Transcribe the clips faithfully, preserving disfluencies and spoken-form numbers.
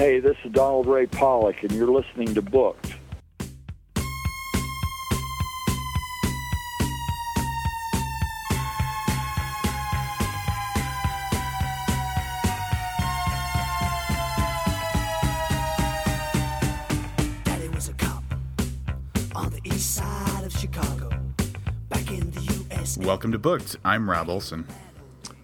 Hey, this is Donald Ray Pollock, and you're listening to Booked. Welcome to Booked. I'm Rob Olson.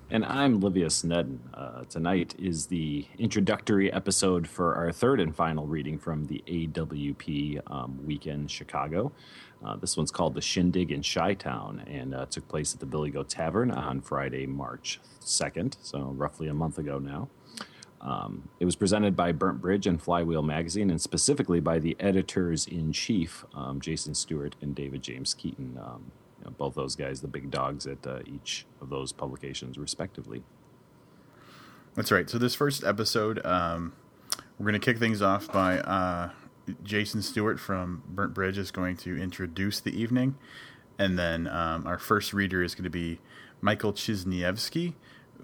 And I'm Livia Snedden. Uh, tonight is the introductory episode for our third and final reading from the A W P um, weekend Chicago. Uh, this one's called The Shindig in Chi-Town and uh, took place at the Billy Goat Tavern on Friday, March second, so roughly a month ago now. Um, it was presented by Burnt Bridge and Flywheel Magazine, and specifically by the editors-in-chief, um, Jason Stewart and David James Keaton. Um, Both those guys, the big dogs at uh, each of those publications, respectively. That's right. So this first episode, um, we're going to kick things off by uh, Jason Stewart from Burnt Bridge is going to introduce the evening. And then um, our first reader is going to be Michael Chisniewski,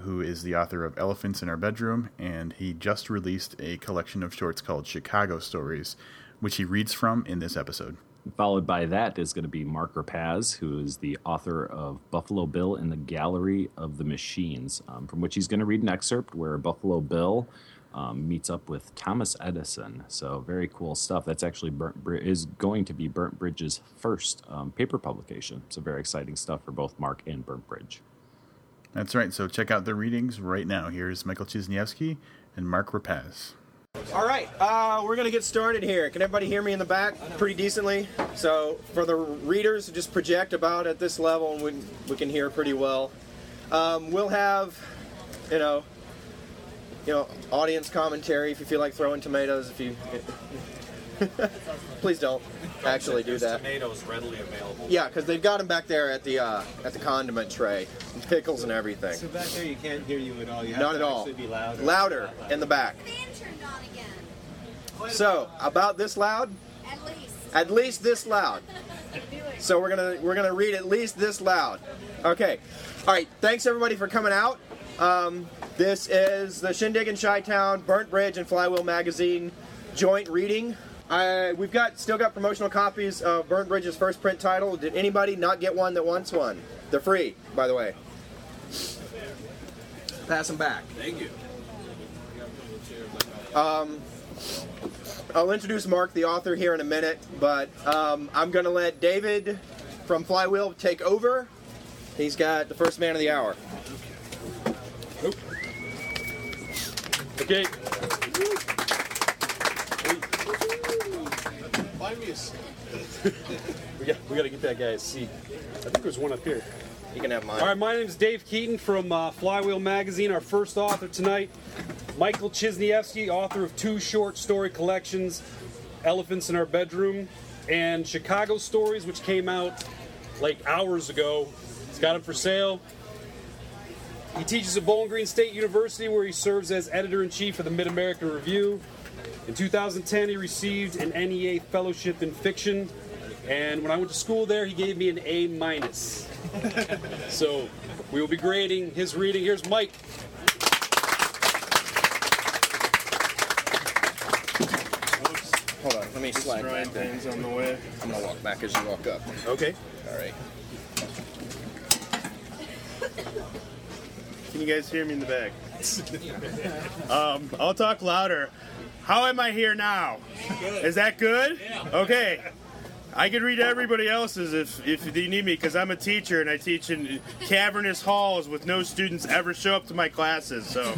who is the author of Elephants in Our Bedroom. And he just released a collection of shorts called Chicago Stories, which he reads from in this episode. Followed by that is going to be Mark Rapacz, who is the author of Buffalo Bill in the Gallery of the Machines, um, from which he's going to read an excerpt where Buffalo Bill um, meets up with Thomas Edison. So very cool stuff. That's actually Burnt Bri- is going to be Burnt Bridge's first um, paper publication. So very exciting stuff for both Mark and Burnt Bridge. That's right. So check out the readings right now. Here's Michael Chisniewski and Mark Rapacz. All right, uh, we're going to get started here. Can everybody hear me in the back pretty decently? So for the readers, just project about at this level, and we, we can hear pretty well. Um, we'll have, you know, you know, audience commentary if you feel like throwing tomatoes. If you, please don't actually do that. Tomatoes readily available. Yeah, because they've got them back there at the uh, at the condiment tray, and pickles and everything. So back there, you can't hear you at all. You Not have to at all. Be louder. Louder in the back. So about this loud, at least, at least this loud. So we're gonna we're gonna read at least this loud. Okay, all right. Thanks everybody for coming out. Um, this is the Shindig in Chi-Town, Burnt Bridge, and Flywheel Magazine joint reading. I we've got still got promotional copies of Burnt Bridge's first print title. Did anybody not get one that wants one? They're free, by the way. Pass them back. Thank you. Um. I'll introduce Mark, the author, here in a minute, but um, I'm going to let David from Flywheel take over. He's got the first man of the hour. Okay. Find me a seat. We got, we got to get that guy a seat. I think there's one up here. You can have mine. All right, my name is Dave Keaton from uh, Flywheel Magazine. Our first author tonight, Michael Chisniewski, author of two short story collections, Elephants in Our Bedroom and Chicago Stories, which came out like hours ago. He's got them for sale. He teaches at Bowling Green State University, where he serves as editor-in-chief of the Mid-American Review. In two thousand ten, he received an N E A Fellowship in Fiction, and when I went to school there, he gave me an A minus. So we will be grading his reading. Here's Mike. Hold on, let me just slide back things on the way. I'm going to walk back as you walk up. Okay. All right. Can you guys hear me in the back? um, I'll talk louder. How am I here now? Good. Is that good? Yeah. Okay. I can read everybody else's if, if they need me, because I'm a teacher and I teach in cavernous halls with no students ever show up to my classes, so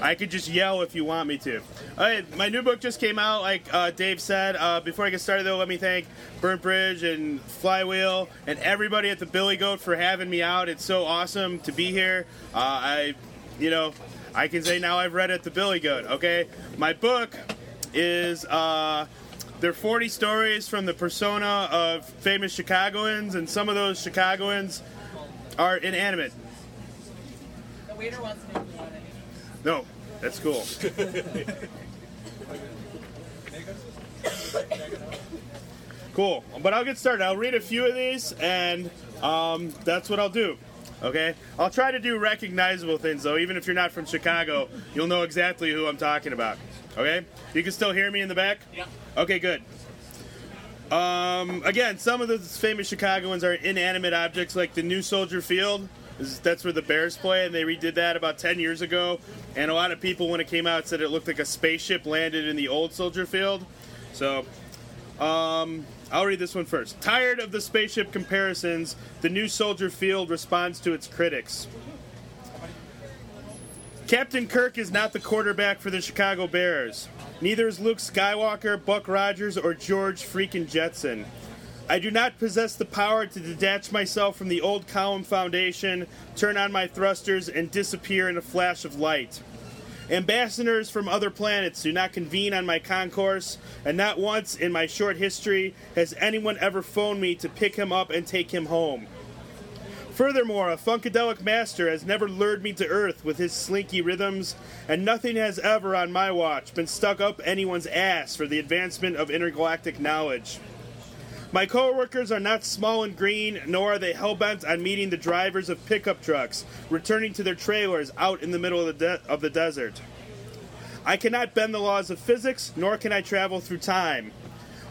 I could just yell if you want me to. All right, my new book just came out, like uh, Dave said. Uh, before I get started, though, let me thank Burnt Bridge and Flywheel and everybody at the Billy Goat for having me out. It's so awesome to be here. Uh, I, you know, I can say now I've read at the Billy Goat, okay? My book is... Uh, They're forty stories from the persona of famous Chicagoans, and some of those Chicagoans are inanimate. The waiter wants to make lemonade. No, that's cool. Cool. But I'll get started. I'll read a few of these, and um, that's what I'll do. Okay? I'll try to do recognizable things, though. Even if you're not from Chicago, you'll know exactly who I'm talking about. Okay? You can still hear me in the back? Yeah. Okay, good. Um, again, some of those famous Chicagoans are inanimate objects, like the new Soldier Field. That's where the Bears play, and they redid that about ten years ago. And a lot of people, when it came out, said it looked like a spaceship landed in the old Soldier Field. So, um, I'll read this one first. Tired of the spaceship comparisons, the new Soldier Field responds to its critics. Captain Kirk is not the quarterback for the Chicago Bears. Neither is Luke Skywalker, Buck Rogers, or George freaking Jetson. I do not possess the power to detach myself from the old column foundation, turn on my thrusters, and disappear in a flash of light. Ambassadors from other planets do not convene on my concourse, and not once in my short history has anyone ever phoned me to pick him up and take him home. Furthermore, a funkadelic master has never lured me to earth with his slinky rhythms, and nothing has ever on my watch been stuck up anyone's ass for the advancement of intergalactic knowledge. My co-workers are not small and green, nor are they hell-bent on meeting the drivers of pickup trucks, returning to their trailers out in the middle of the, de- of the desert. I cannot bend the laws of physics, nor can I travel through time.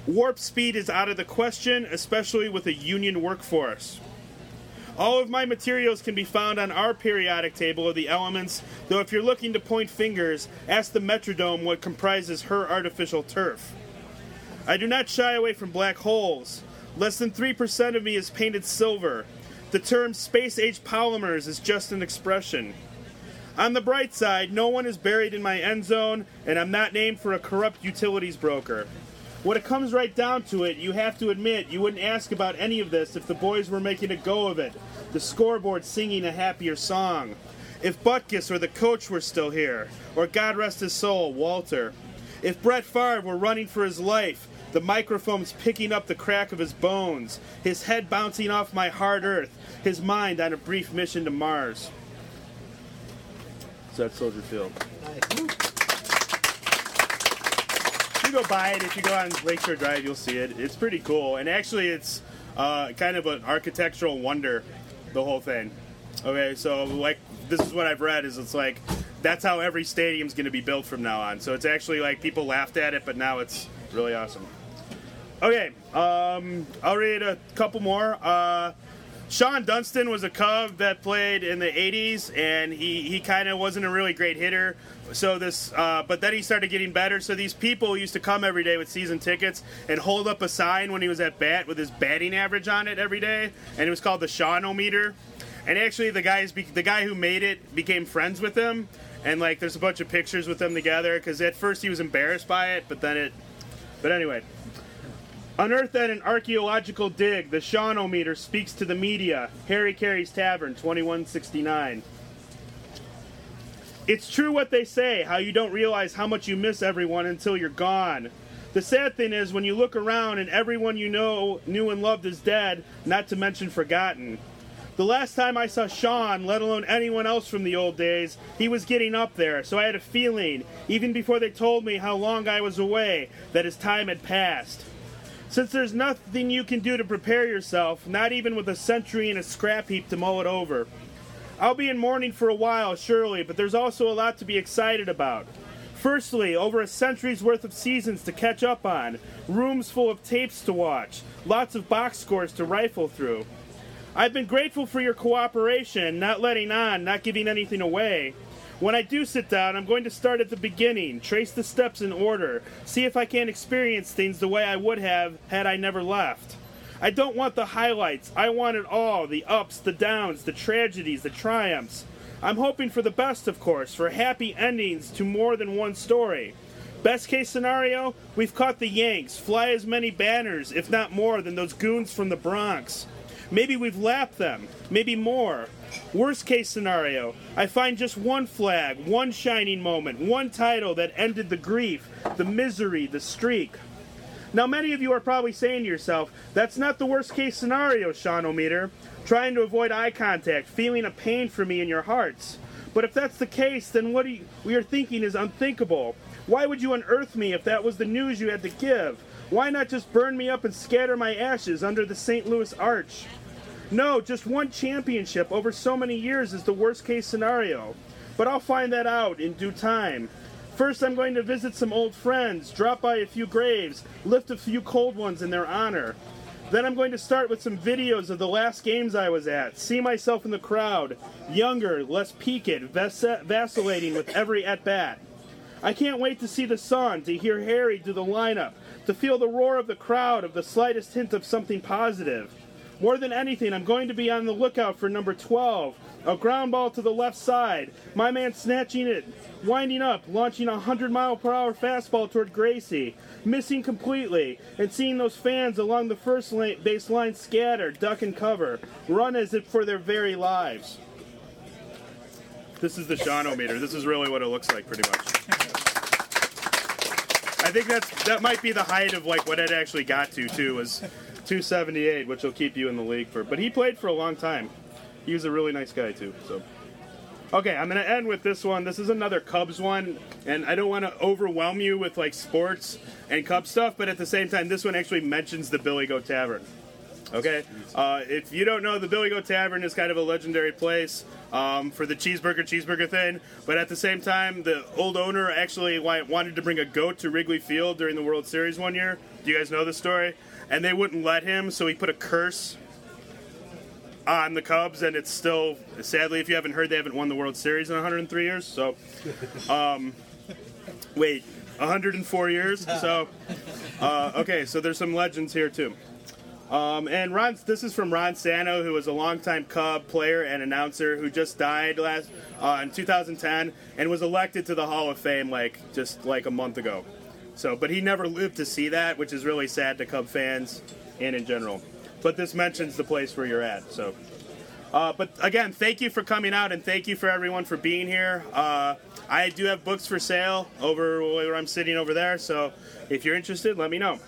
Warp speed is out of the question, especially with a union workforce. All of my materials can be found on our periodic table of the elements, though if you're looking to point fingers, ask the Metrodome what comprises her artificial turf. I do not shy away from black holes. Less than three percent of me is painted silver. The term space-age polymers is just an expression. On the bright side, no one is buried in my end zone, and I'm not named for a corrupt utilities broker. When it comes right down to it, you have to admit you wouldn't ask about any of this if the boys were making a go of it, the scoreboard singing a happier song. If Butkus or the coach were still here, or God rest his soul, Walter. If Brett Favre were running for his life, the microphones picking up the crack of his bones, his head bouncing off my hard earth, his mind on a brief mission to Mars. So that's Soldier Field. Nice. You go buy it. If you go on Lakeshore Drive, you'll see it. It's pretty cool. And actually, it's uh, kind of an architectural wonder, the whole thing. Okay, so like this is what I've read, is it's like that's how every stadium's going to be built from now on. So it's actually like people laughed at it, but now it's really awesome. Okay, um, I'll read a couple more. Uh, Shawon Dunston was a Cub that played in the eighties, and he, he kind of wasn't a really great hitter. So this, uh, but then he started getting better. So these people used to come every day with season tickets and hold up a sign when he was at bat with his batting average on it every day, and it was called the Shawnometer. And actually, the guys, the guy who made it became friends with him, and like there's a bunch of pictures with them together. Because at first he was embarrassed by it, but then it. But anyway, unearthed at an archaeological dig, the Shawnometer speaks to the media. Harry Carey's Tavern, twenty-one sixty-nine. It's true what they say, how you don't realize how much you miss everyone until you're gone. The sad thing is when you look around and everyone you know, knew and loved is dead, not to mention forgotten. The last time I saw Shawon, let alone anyone else from the old days, he was getting up there, so I had a feeling, even before they told me how long I was away, that his time had passed. Since there's nothing you can do to prepare yourself, not even with a century and a scrap heap to mull it over. I'll be in mourning for a while, surely, but there's also a lot to be excited about. Firstly, over a century's worth of seasons to catch up on, rooms full of tapes to watch, lots of box scores to rifle through. I've been grateful for your cooperation, not letting on, not giving anything away. When I do sit down, I'm going to start at the beginning, trace the steps in order, see if I can't experience things the way I would have had I never left. I don't want the highlights. I want it all, the ups, the downs, the tragedies, the triumphs. I'm hoping for the best, of course, for happy endings to more than one story. Best case scenario, we've caught the Yanks, fly as many banners, if not more, than those goons from the Bronx. Maybe we've lapped them, maybe more. Worst case scenario, I find just one flag, one shining moment, one title that ended the grief, the misery, the streak. Now many of you are probably saying to yourself, that's not the worst case scenario, Shawnometer, trying to avoid eye contact, feeling a pain for me in your hearts. But if that's the case, then what we are thinking is unthinkable. Why would you unearth me if that was the news you had to give? Why not just burn me up and scatter my ashes under the Saint Louis Arch? No, just one championship over so many years is the worst case scenario. But I'll find that out in due time. First, I'm going to visit some old friends, drop by a few graves, lift a few cold ones in their honor. Then I'm going to start with some videos of the last games I was at, see myself in the crowd, younger, less peaked, vac- vacillating with every at-bat. I can't wait to see the sun, to hear Harry do the lineup, to feel the roar of the crowd, of the slightest hint of something positive. More than anything, I'm going to be on the lookout for number twelve, a ground ball to the left side, my man snatching it, winding up, launching a one hundred mile per hour fastball toward Gracie, missing completely, and seeing those fans along the first base line scatter, duck and cover, run as if for their very lives. This is the Shawnometer. This is really what it looks like, pretty much. I think that's that might be the height of like what it actually got to too was two seventy-eight, which will keep you in the league for. But he played for a long time. He was a really nice guy too. So, okay, I'm gonna end with this one. This is another Cubs one, and I don't want to overwhelm you with like sports and Cubs stuff, but at the same time, this one actually mentions the Billy Goat Tavern. Okay, uh, if you don't know, the Billy Goat Tavern is kind of a legendary place um, for the cheeseburger, cheeseburger thing. But at the same time, the old owner actually wanted to bring a goat to Wrigley Field during the World Series one year. Do you guys know this story? And they wouldn't let him, so he put a curse on the Cubs. And it's still, sadly, if you haven't heard, they haven't won the World Series in one hundred three years. So, um, wait, one hundred four years. So, uh, okay, so there's some legends here, too. Um, and Ron, this is from Ron Santo, who was a longtime Cub player and announcer who just died last uh, in two thousand ten and was elected to the Hall of Fame like just like a month ago. So, but he never lived to see that, which is really sad to Cub fans and in general. But this mentions the place where you're at. So, uh, but again, thank you for coming out and thank you for everyone for being here. Uh, I do have books for sale over where I'm sitting over there. So, if you're interested, let me know.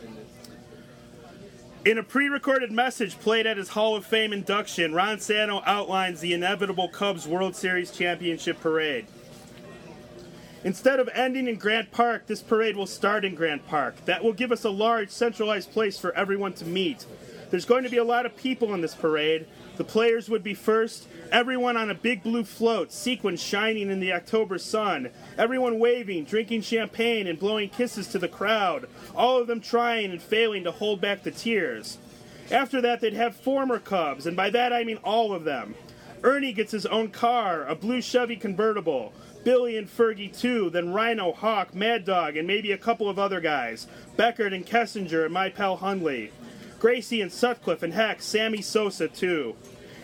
In a pre-recorded message played at his Hall of Fame induction, Ron Santo outlines the inevitable Cubs World Series Championship Parade. Instead of ending in Grant Park, this parade will start in Grant Park. That will give us a large, centralized place for everyone to meet. There's going to be a lot of people in this parade. The players would be first, everyone on a big blue float, sequins shining in the October sun, everyone waving, drinking champagne, and blowing kisses to the crowd, all of them trying and failing to hold back the tears. After that, they'd have former Cubs, and by that I mean all of them. Ernie gets his own car, a blue Chevy convertible, Billy and Fergie too, then Rhino, Hawk, Mad Dog, and maybe a couple of other guys, Beckert and Kessinger and my pal Hundley. Gracie and Sutcliffe and heck, Sammy Sosa too.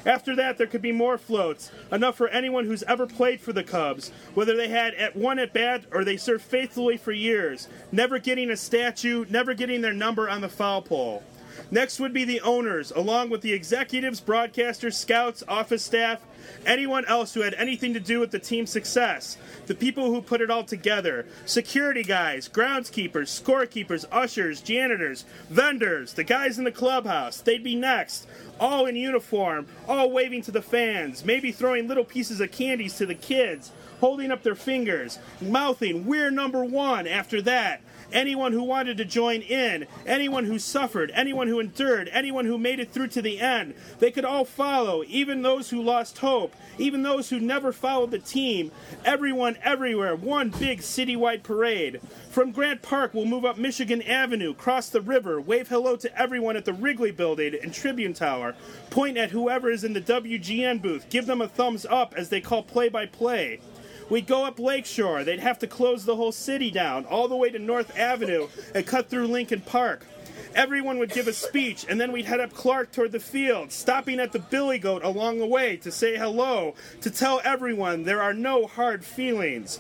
After that, there could be more floats, enough for anyone who's ever played for the Cubs, whether they had at one at bat or they served faithfully for years, never getting a statue, never getting their number on the foul pole. Next would be the owners, along with the executives, broadcasters, scouts, office staff, anyone else who had anything to do with the team's success, the people who put it all together, security guys, groundskeepers, scorekeepers, ushers, janitors, vendors, the guys in the clubhouse, they'd be next, all in uniform, all waving to the fans, maybe throwing little pieces of candies to the kids, holding up their fingers, mouthing, "We're number one." After that, anyone who wanted to join in, anyone who suffered, anyone who endured, anyone who made it through to the end, they could all follow, even those who lost hope, even those who never followed the team, everyone everywhere, one big citywide parade. From Grant Park, we'll move up Michigan Avenue, cross the river, wave hello to everyone at the Wrigley Building and Tribune Tower, point at whoever is in the W G N booth, give them a thumbs up as they call play-by-play. We'd go up Lakeshore. They'd have to close the whole city down, all the way to North Avenue and cut through Lincoln Park. Everyone would give a speech, and then we'd head up Clark toward the field, stopping at the Billy Goat along the way to say hello, to tell everyone there are no hard feelings.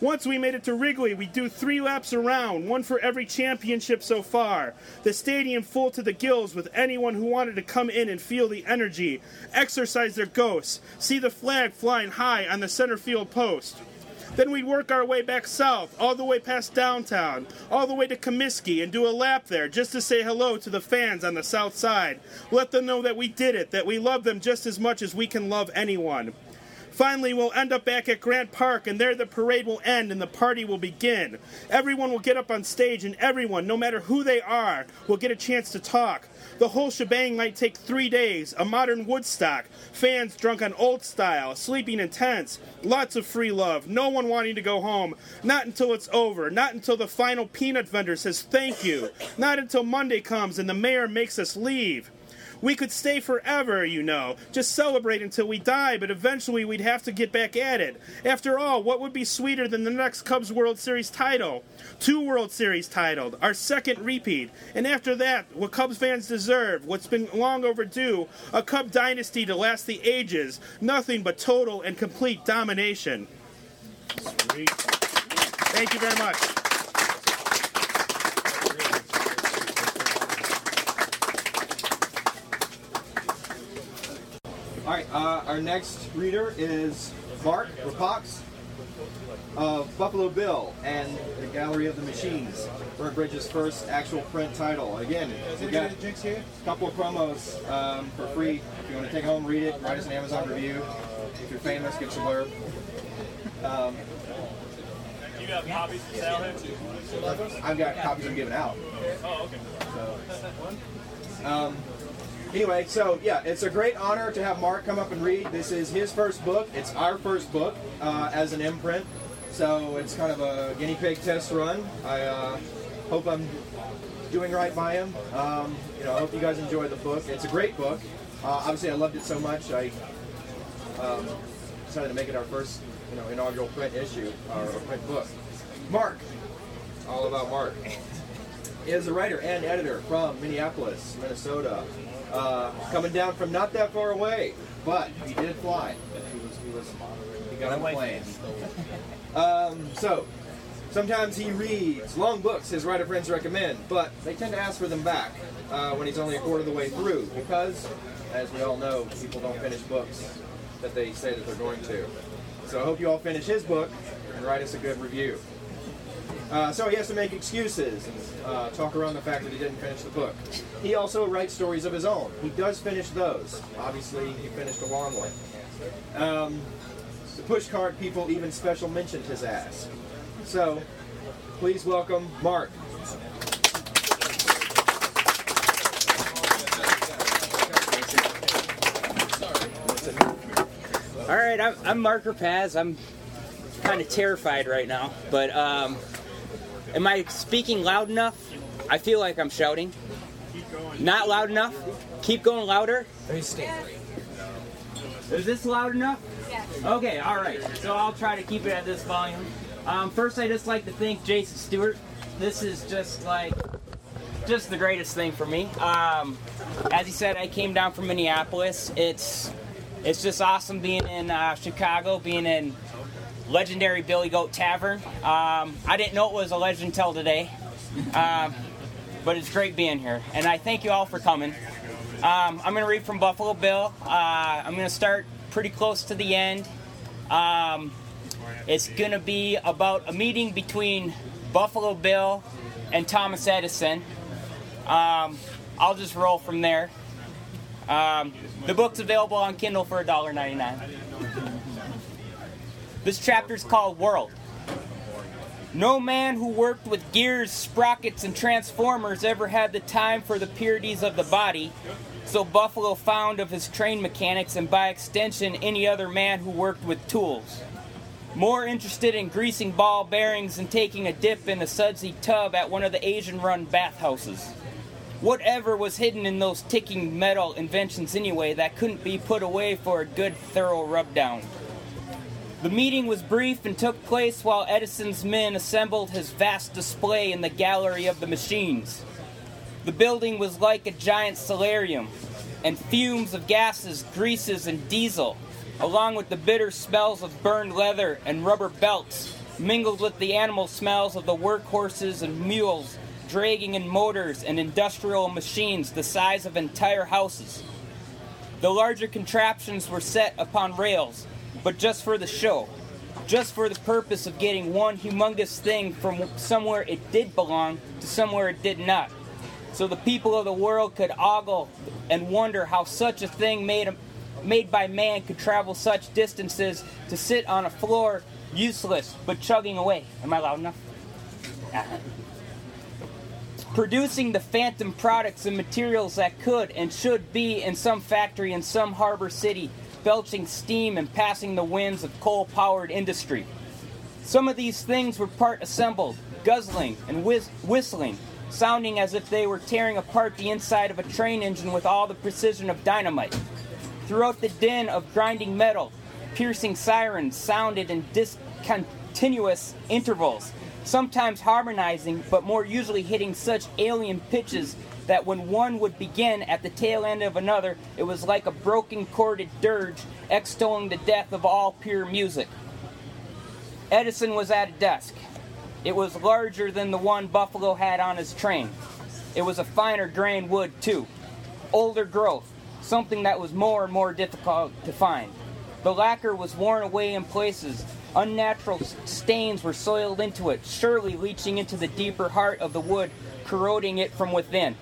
Once we made it to Wrigley, we'd do three laps around, one for every championship so far. The stadium full to the gills with anyone who wanted to come in and feel the energy, exercise their ghosts, see the flag flying high on the center field post. Then we'd work our way back south, all the way past downtown, all the way to Comiskey, and do a lap there just to say hello to the fans on the south side. Let them know that we did it, that we love them just as much as we can love anyone. Finally, we'll end up back at Grant Park, and there the parade will end and the party will begin. Everyone will get up on stage, and everyone, no matter who they are, will get a chance to talk. The whole shebang might take three days, a modern Woodstock, fans drunk on old style, sleeping in tents, lots of free love, no one wanting to go home, not until it's over, not until the final peanut vendor says thank you, not until Monday comes and the mayor makes us leave. We could stay forever, you know, just celebrate until we die, but eventually we'd have to get back at it. After all, what would be sweeter than the next Cubs World Series title? Two World Series titles, our second repeat. And after that, what Cubs fans deserve, what's been long overdue, a Cub dynasty to last the ages, nothing but total and complete domination. Sweet. Thank you very much. All right, uh, our next reader is Mark Rapacz of Buffalo Bill and the Gallery of the Machines, Burnt Bridge's first actual print title. Again, we got a couple of promos um, for free. If you want to take it home, read it, write us an Amazon review. If you're famous, get your blurb. Um, you got copies for sale here too? I've got copies I'm giving out. Oh, okay. So, um, Anyway, so yeah, it's a great honor to have Mark come up and read. This is his first book. It's our first book uh, as an imprint, so it's kind of a guinea pig test run. I uh, hope I'm doing right by him. Um, you know, I hope you guys enjoy the book. It's a great book. Uh, obviously, I loved it so much I um, decided to make it our first, you know, inaugural print issue or print book. Mark, all about Mark, is a writer and editor from Minneapolis, Minnesota. Uh, coming down from not that far away, but he did fly. He was, he was, he got on a plane. Um, so, sometimes he reads long books his writer friends recommend, but they tend to ask for them back uh, when he's only a quarter of the way through, because, as we all know, people don't finish books that they say that they're going to. So I hope you all finish his book and write us a good review. Uh, so he has to make excuses and uh, talk around the fact that he didn't finish the book. He also writes stories of his own. He does finish those. Obviously, he finished a long one. Um, the pushcart people even special mentioned his ass. So, please welcome Mark. All right, I'm, I'm Mark Rapacz. I'm kind of terrified right now, but... Um, Am I speaking loud enough? I feel like I'm shouting. Not loud enough? Keep going louder? Yeah. Is this loud enough? Yeah. Okay, all right. So I'll try to keep it at this volume. Um, first, I'd just like to thank Jason Stewart. This is just like, just the greatest thing for me. Um, as he said, I came down from Minneapolis. It's, it's just awesome being in uh, Chicago, being in legendary Billy Goat Tavern. Um, I didn't know it was a legend until today, um, but it's great being here. And I thank you all for coming. Um, I'm going to read from Buffalo Bill. Uh, I'm going to start pretty close to the end. Um, it's going to be about a meeting between Buffalo Bill and Thomas Edison. Um, I'll just roll from there. Um, the book's available on Kindle for one dollar ninety-nine. This chapter is called World. No man who worked with gears, sprockets, and transformers ever had the time for the purities of the body, so Buffalo found of his train mechanics and by extension any other man who worked with tools. More interested in greasing ball bearings and taking a dip in a sudsy tub at one of the Asian-run bathhouses. Whatever was hidden in those ticking metal inventions anyway that couldn't be put away for a good thorough rubdown. The meeting was brief and took place while Edison's men assembled his vast display in the Gallery of the Machines. The building was like a giant solarium, and fumes of gases, greases, and diesel, along with the bitter smells of burned leather and rubber belts, mingled with the animal smells of the workhorses and mules dragging in motors and industrial machines the size of entire houses. The larger contraptions were set upon rails, but just for the show, just for the purpose of getting one humongous thing from somewhere it did belong to somewhere it did not, so the people of the world could ogle and wonder how such a thing made a, made by man could travel such distances to sit on a floor useless but chugging away. Am I loud enough? Ah. Producing the phantom products and materials that could and should be in some factory in some harbor city, belching steam and passing the winds of coal-powered industry. Some of these things were part assembled, guzzling and whiz- whistling, sounding as if they were tearing apart the inside of a train engine with all the precision of dynamite. Throughout the din of grinding metal, piercing sirens sounded in discontinuous intervals, sometimes harmonizing, but more usually hitting such alien pitches that when one would begin at the tail end of another, it was like a broken chorded dirge extolling the death of all pure music. Edison was at a desk. It was larger than the one Buffalo had on his train. It was a finer grained wood, too. Older growth, something that was more and more difficult to find. The lacquer was worn away in places. Unnatural stains were soiled into it, surely leaching into the deeper heart of the wood, corroding it from within.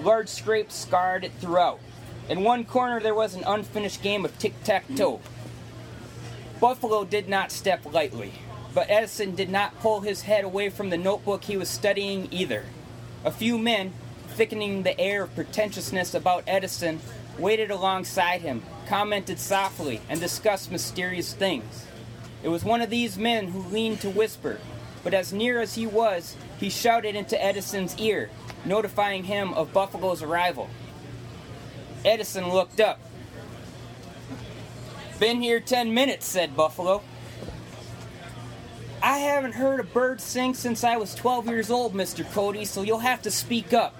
Large scrapes scarred it throughout. In one corner there was an unfinished game of tic-tac-toe. Buffalo did not step lightly, but Edison did not pull his head away from the notebook he was studying either. A few men, thickening the air of pretentiousness about Edison, waited alongside him, commented softly, and discussed mysterious things. It was one of these men who leaned to whisper, but as near as he was, he shouted into Edison's ear, notifying him of Buffalo's arrival. Edison looked up. "Been here ten minutes," said Buffalo. "I haven't heard a bird sing since I was twelve years old, Mister Cody, so you'll have to speak up."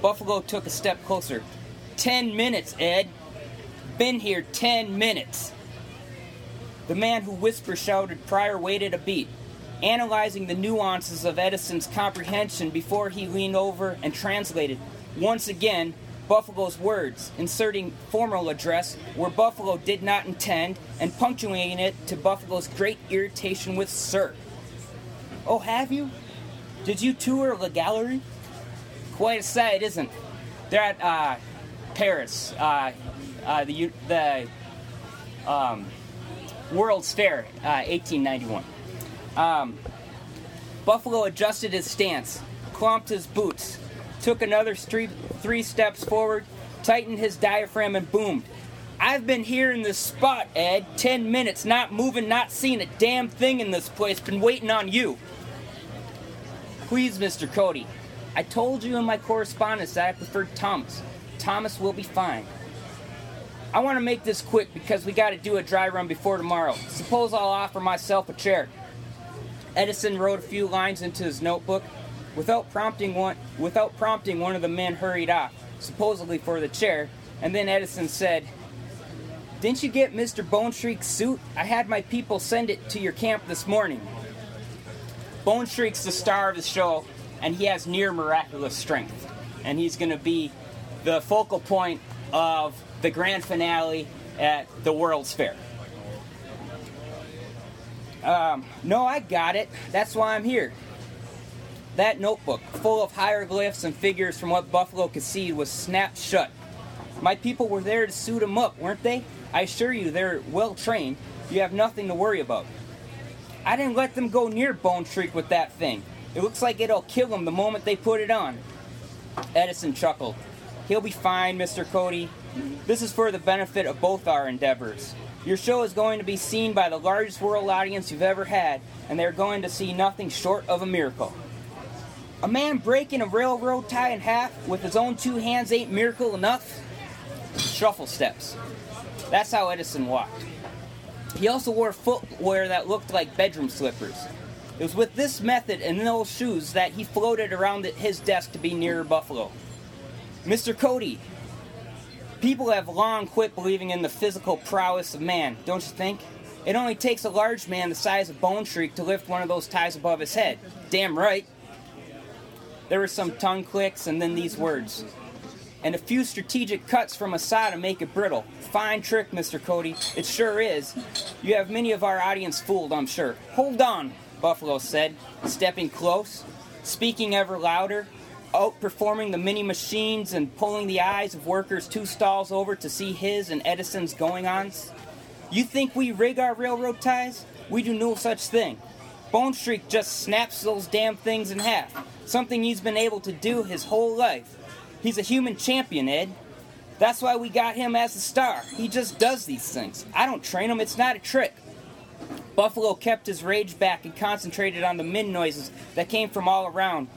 Buffalo took a step closer. "Ten minutes, Ed. Been here ten minutes." The man who whisper shouted prior waited a beat, analyzing the nuances of Edison's comprehension before he leaned over and translated, once again, Buffalo's words, inserting formal address where Buffalo did not intend and punctuating it to Buffalo's great irritation with "sir." "Oh, have you? Did you tour the gallery?" "Quite a sight, isn't it? They're at, uh, Paris, uh, uh, the, the, um... World's Fair, uh, eighteen ninety-one. Um, Buffalo adjusted his stance, clomped his boots, took another street, three steps forward, tightened his diaphragm, and boomed. "I've been here in this spot, Ed, ten minutes, not moving, not seeing a damn thing in this place, been waiting on you." "Please, Mister Cody, I told you in my correspondence that I preferred Thomas. Thomas will be fine. I want to make this quick because we got to do a dry run before tomorrow. Suppose I'll offer myself a chair." Edison wrote a few lines into his notebook. Without prompting one, without prompting, one of the men hurried off, supposedly for the chair, and then Edison said, "Didn't you get Mister Bone Shriek's suit? I had my people send it to your camp this morning." Bone Shriek's the star of the show, and he has near miraculous strength. And he's going to be the focal point of the grand finale at the World's Fair. Um, no, I got it. That's why I'm here. That notebook, full of hieroglyphs and figures from what Buffalo could see, was snapped shut. My people were there to suit them up, weren't they? I assure you, they're well trained. You have nothing to worry about. I didn't let them go near Bone Streak with that thing. It looks like it'll kill them the moment they put it on. Edison chuckled. "He'll be fine, Mister Cody. This is for the benefit of both our endeavors. Your show is going to be seen by the largest world audience you've ever had, and they're going to see nothing short of a miracle. A man breaking a railroad tie in half with his own two hands ain't miracle enough." Shuffle steps. That's how Edison walked. He also wore footwear that looked like bedroom slippers. It was with this method and those shoes that he floated around his desk to be nearer Buffalo. "Mister Cody, people have long quit believing in the physical prowess of man, don't you think? It only takes a large man the size of Bone Shriek to lift one of those ties above his head." "Damn right." There were some tongue clicks and then these words. "And a few strategic cuts from a saw to make it brittle. Fine trick, Mister Cody. It sure is. You have many of our audience fooled, I'm sure." "Hold on," Buffalo said, stepping close, speaking ever louder. outperforming the mini machines and pulling the eyes of workers two stalls over to see his and Edison's going-ons? You think we rig our railroad ties? We do no such thing. Bone Streak just snaps those damn things in half, something he's been able to do his whole life. He's a human champion, Ed. That's why we got him as a star. He just does these things. I don't train him. It's not a trick. Buffalo kept his rage back and concentrated on the min noises that came from all around,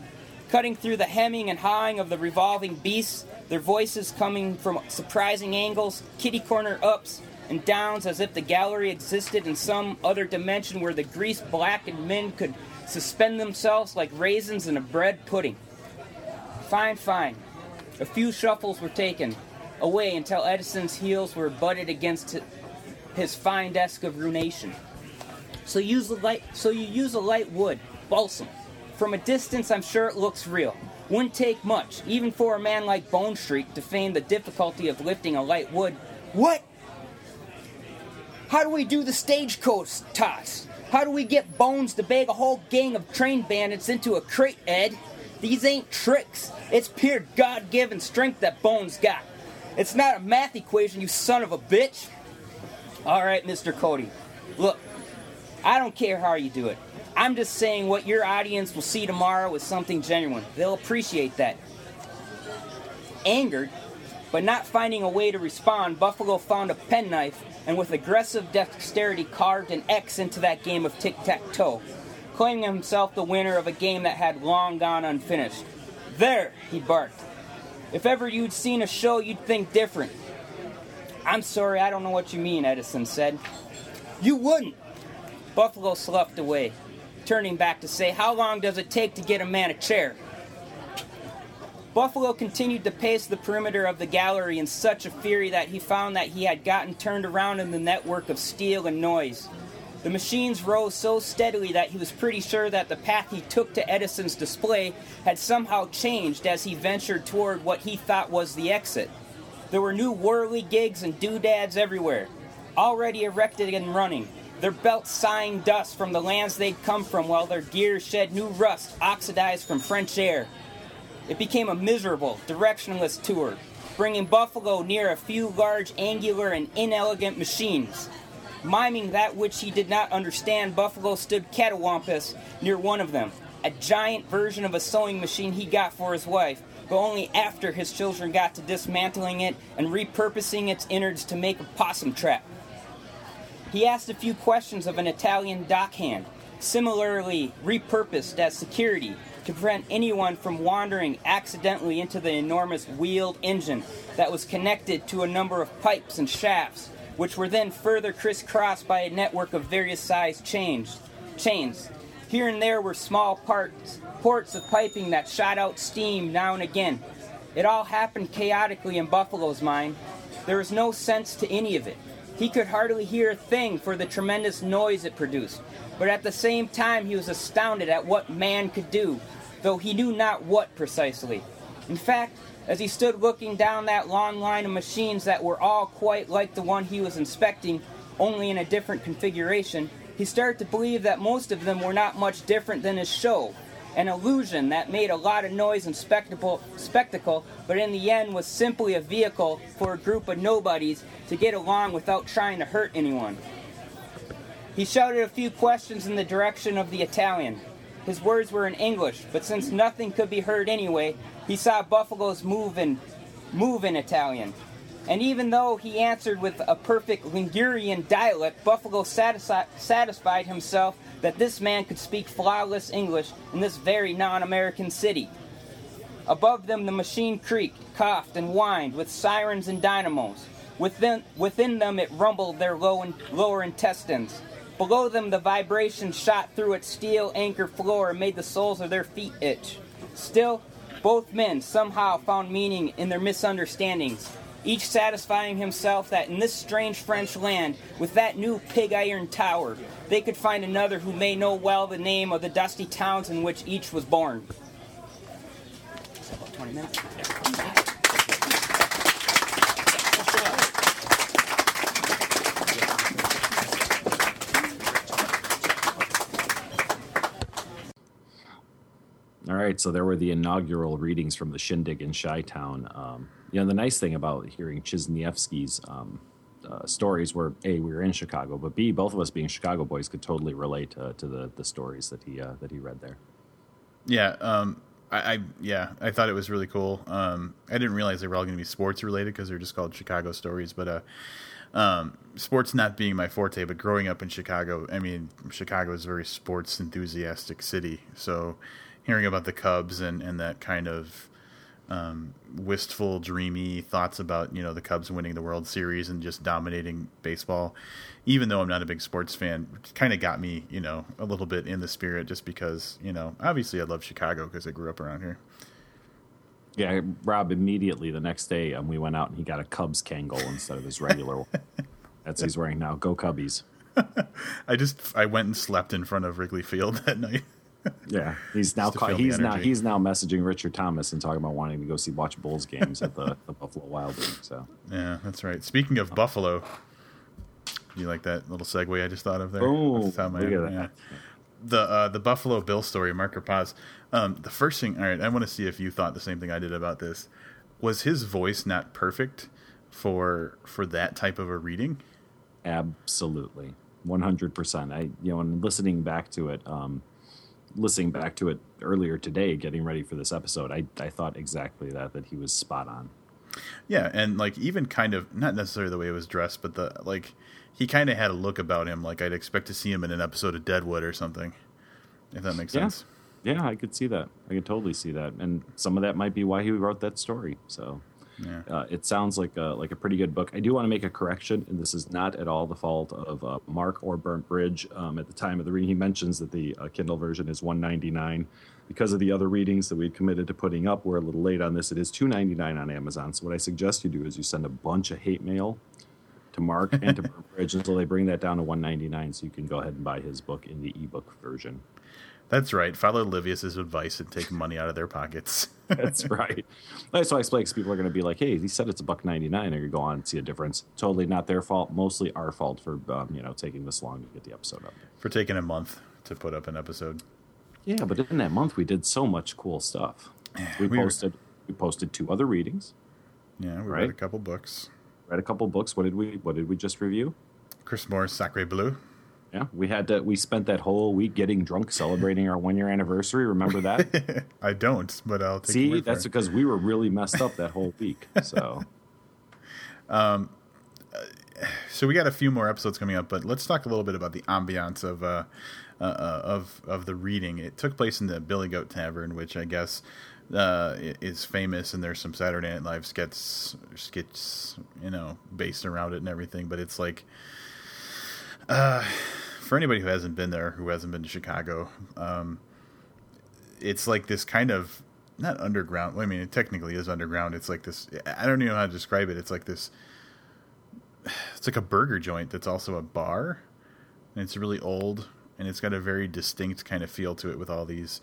cutting through the hemming and hawing of the revolving beasts, their voices coming from surprising angles, kitty corner ups and downs, as if the gallery existed in some other dimension where the grease-blackened men could suspend themselves like raisins in a bread pudding. Fine, fine. A few shuffles were taken away until Edison's heels were butted against his fine desk of ruination. So use a light, so you use a light wood, balsam. From a distance, I'm sure it looks real. Wouldn't take much, even for a man like Bone Streak, to feign the difficulty of lifting a light wood. What? How do we do the stagecoach toss? How do we get Bones to bag a whole gang of train bandits into a crate, Ed? These ain't tricks. It's pure God-given strength that Bones got. It's not a math equation, you son of a bitch. All right, Mister Cody. Look, I don't care how you do it. I'm just saying what your audience will see tomorrow is something genuine. They'll appreciate that. Angered, but not finding a way to respond, Buffalo found a penknife and with aggressive dexterity carved an X into that game of tic-tac-toe, claiming himself the winner of a game that had long gone unfinished. There, he barked. If ever you'd seen a show, you'd think different. I'm sorry, I don't know what you mean, Edison said. You wouldn't. Buffalo sloughed away, turning back to say, how long does it take to get a man a chair? Buffalo continued to pace the perimeter of the gallery in such a fury that he found that he had gotten turned around in the network of steel and noise. The machines rose so steadily that he was pretty sure that the path he took to Edison's display had somehow changed as he ventured toward what he thought was the exit. There were new whirligigs and doodads everywhere, already erected and running, their belts sighing dust from the lands they'd come from while their gear shed new rust oxidized from French air. It became a miserable, directionless tour, bringing Buffalo near a few large, angular, and inelegant machines. Miming that which he did not understand, Buffalo stood catawampus near one of them, a giant version of a sewing machine he got for his wife, but only after his children got to dismantling it and repurposing its innards to make a possum trap. He asked a few questions of an Italian dockhand, similarly repurposed as security, to prevent anyone from wandering accidentally into the enormous wheeled engine that was connected to a number of pipes and shafts, which were then further crisscrossed by a network of various sized chains. chains. Here and there were small parts, ports of piping that shot out steam now and again. It all happened chaotically in Buffalo's mind. There was no sense to any of it. He could hardly hear a thing for the tremendous noise it produced, but at the same time he was astounded at what man could do, though he knew not what precisely. In fact, as he stood looking down that long line of machines that were all quite like the one he was inspecting, only in a different configuration, he started to believe that most of them were not much different than his show, an illusion that made a lot of noise and spectacle, spectacle, but in the end was simply a vehicle for a group of nobodies to get along without trying to hurt anyone. He shouted a few questions in the direction of the Italian. His words were in English, but since nothing could be heard anyway, he saw Buffalo's move in, move in Italian. And even though he answered with a perfect Ligurian dialect, Buffalo satisfi- satisfied himself that this man could speak flawless English in this very non-American city. Above them the machine creaked, coughed, and whined with sirens and dynamos. Within, within them it rumbled their low in, lower intestines. Below them, the vibration shot through its steel anchor floor and made the soles of their feet itch. Still, both men somehow found meaning in their misunderstandings, each satisfying himself that in this strange French land, with that new pig-iron tower, they could find another who may know well the name of the dusty towns in which each was born. Is that about twenty minutes? Yeah. All right, so there were the inaugural readings from the Shindig in Chi-Town. Um, you know, the nice thing about hearing Chisniewski's um, uh, stories were, A, we were in Chicago, but B, both of us being Chicago boys could totally relate uh, to the the stories that he uh, that he read there. Yeah, um, I, I yeah, I thought it was really cool. Um, I didn't realize they were all going to be sports related because they're just called Chicago Stories, but uh, um, sports not being my forte. But growing up in Chicago, I mean, Chicago is a very sports enthusiastic city, so. Hearing about the Cubs and, and that kind of um, wistful, dreamy thoughts about, you know, the Cubs winning the World Series and just dominating baseball, even though I'm not a big sports fan, kind of got me, you know, a little bit in the spirit just because, you know, obviously I love Chicago because I grew up around here. Yeah, Rob, immediately the next day um, we went out and he got a Cubs Kangol instead of his regular one. That's what he's wearing now. Go Cubbies. I just I went and slept in front of Wrigley Field that night. Yeah, he's now call, he's now he's now messaging Richard Thomas and talking about wanting to go see watch Bulls games at the, the Buffalo Wild Wings. So yeah, that's right. Speaking of oh. Buffalo, you like that little segue I just thought of there? Oh, the, look at that. Yeah. the uh, the Buffalo Bill story, Mark Rapacz. Um, the first thing, all right, I want to see if you thought the same thing I did about this. Was his voice not perfect for for that type of a reading? Absolutely, one hundred percent. I you know, and listening back to it. Um, Listening back to it earlier today, getting ready for this episode, I, I thought exactly that, that he was spot on. Yeah, and like even kind of, not necessarily the way he was dressed, but the like he kind of had a look about him, like I'd expect to see him in an episode of Deadwood or something, if that makes yeah. sense. Yeah, I could see that. I could totally see that. And some of that might be why he wrote that story. So yeah. uh, it sounds like a, like a pretty good book. I do want to make a correction, and this is not at all the fault of uh, Mark or Burnt Bridge. Um, at the time of the reading, he mentions that the uh, Kindle version is one ninety-nine. Because of the other readings that we had committed to putting up, we're a little late on this. It is two ninety-nine on Amazon. So what I suggest you do is you send a bunch of hate mail to Mark and to Burnt Bridge until they bring that down to one ninety-nine, so you can go ahead and buy his book in the ebook version. That's right. Follow Livius's advice and take money out of their pockets. That's right. That's why I explain, because people are going to be like, "Hey, he said it's a buck ninety-nine," and you go on and see a difference. Totally not their fault. Mostly our fault for um, you know taking this long to get the episode up. For taking a month to put up an episode. Yeah, but in that month we did so much cool stuff. We, we posted were... we posted two other readings. Yeah, we right? read a couple books. Read a couple books. What did we What did we just review? Chris Moore's Sacre Bleu. Yeah, we had to. We spent that whole week getting drunk, celebrating our one-year anniversary. Remember that? I don't, but I'll take See, that's for. Because we were really messed up that whole week. So, um, so we got a few more episodes coming up, but let's talk a little bit about the ambiance of uh, uh, of of the reading. It took place in the Billy Goat Tavern, which I guess uh, is famous, and there's some Saturday Night Live skits, skits, you know, based around it and everything. But it's like. Uh, for anybody who hasn't been there, who hasn't been to Chicago, um, it's like this kind of, not underground, well, I mean, it technically is underground. It's like this, I don't even know how to describe it. It's like this, it's like a burger joint that's also a bar, and it's really old, and it's got a very distinct kind of feel to it with all these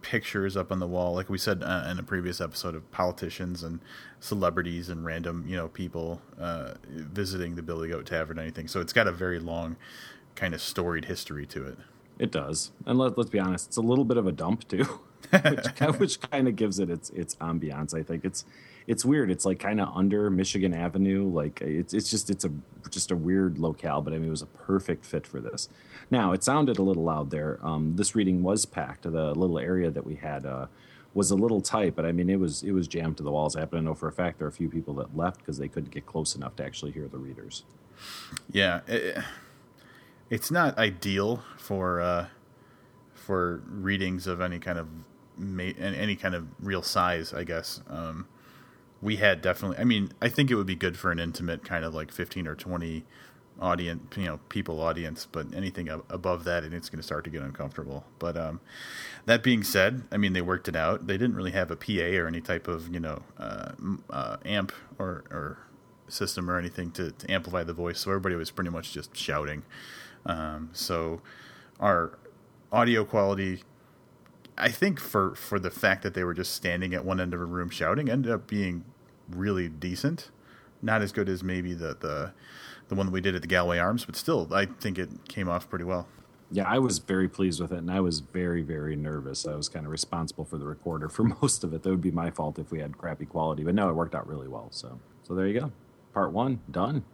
pictures up on the wall. Like we said uh, in a previous episode, of politicians and celebrities and random, you know, people uh, visiting the Billy Goat Tavern and anything. So it's got a very long kind of storied history to it. It does. And let, let's be honest, it's a little bit of a dump too, which, which kind of gives it its its ambiance. I think it's it's weird. It's like kind of under Michigan Avenue. Like it's it's just it's a just a weird locale, but I mean, it was a perfect fit for this. Now, it sounded a little loud there. Um, this reading was packed. The little area that we had uh, was a little tight, but I mean, it was it was jammed to the walls. I happen to know for a fact there are a few people that left because they couldn't get close enough to actually hear the readers. Yeah, it, it's not ideal for uh, for readings of any kind of ma- any kind of real size, I guess. Um, we had definitely. I mean, I think it would be good for an intimate kind of like fifteen or twenty. Audience, you know, people audience, but anything above that, and it's going to start to get uncomfortable. But um, that being said, I mean, they worked it out. They didn't really have a P A or any type of, you know, uh, uh, amp or, or system or anything to, to amplify the voice. So everybody was pretty much just shouting. Um, so our audio quality, I think for, for the fact that they were just standing at one end of a room shouting, ended up being really decent. Not as good as maybe the, the, the one that we did at the Galway Arms, but still, I think it came off pretty well. yeah, I was very pleased with it, and I was very, very nervous. I was kind of responsible for the recorder for most of it. That would be my fault if we had crappy quality, but no, it worked out really well. So, so there you go. Part one, done.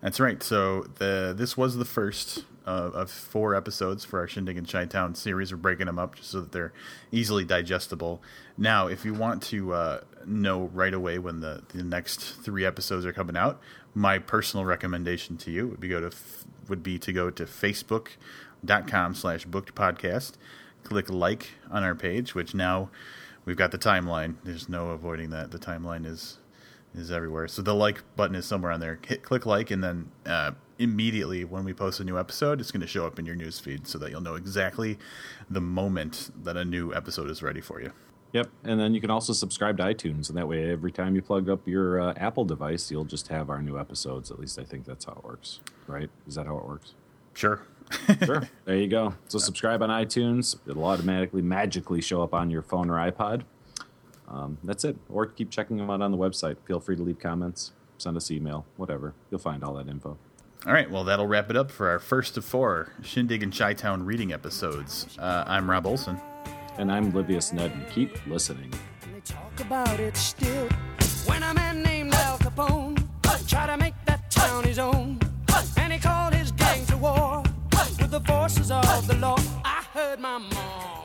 That's right. So the this was the first uh, of four episodes for our Shindig and Chi-Town series. We're breaking them up just so that they're easily digestible. Now, if you want to uh, know right away when the, the next three episodes are coming out, my personal recommendation to you would be go to would be to go to facebook dot com slash booked podcast, click like on our page, which now we've got the timeline. There's no avoiding that. The timeline is. is everywhere. So the like button is somewhere on there. Hit click like, and then uh, immediately when we post a new episode, it's going to show up in your news feed so that you'll know exactly the moment that a new episode is ready for you. Yep. And then you can also subscribe to iTunes, and that way every time you plug up your uh, Apple device, you'll just have our new episodes. At least I think that's how it works, right? Is that how it works? Sure. Sure. There you go. So subscribe on iTunes. It'll automatically, magically show up on your phone or iPod. Um, that's it. Or keep checking them out on the website. Feel free to leave comments, send us email, whatever. You'll find all that info. All right. Well, that'll wrap it up for our first of four Shindig and Chi-Town reading episodes. Uh, I'm Rob Olson. And I'm Livia Snedden. Keep listening. And they talk about it still. When a man named Al Capone tried to make that town his own, and he called his gang to war with the forces of the law. I heard my mom.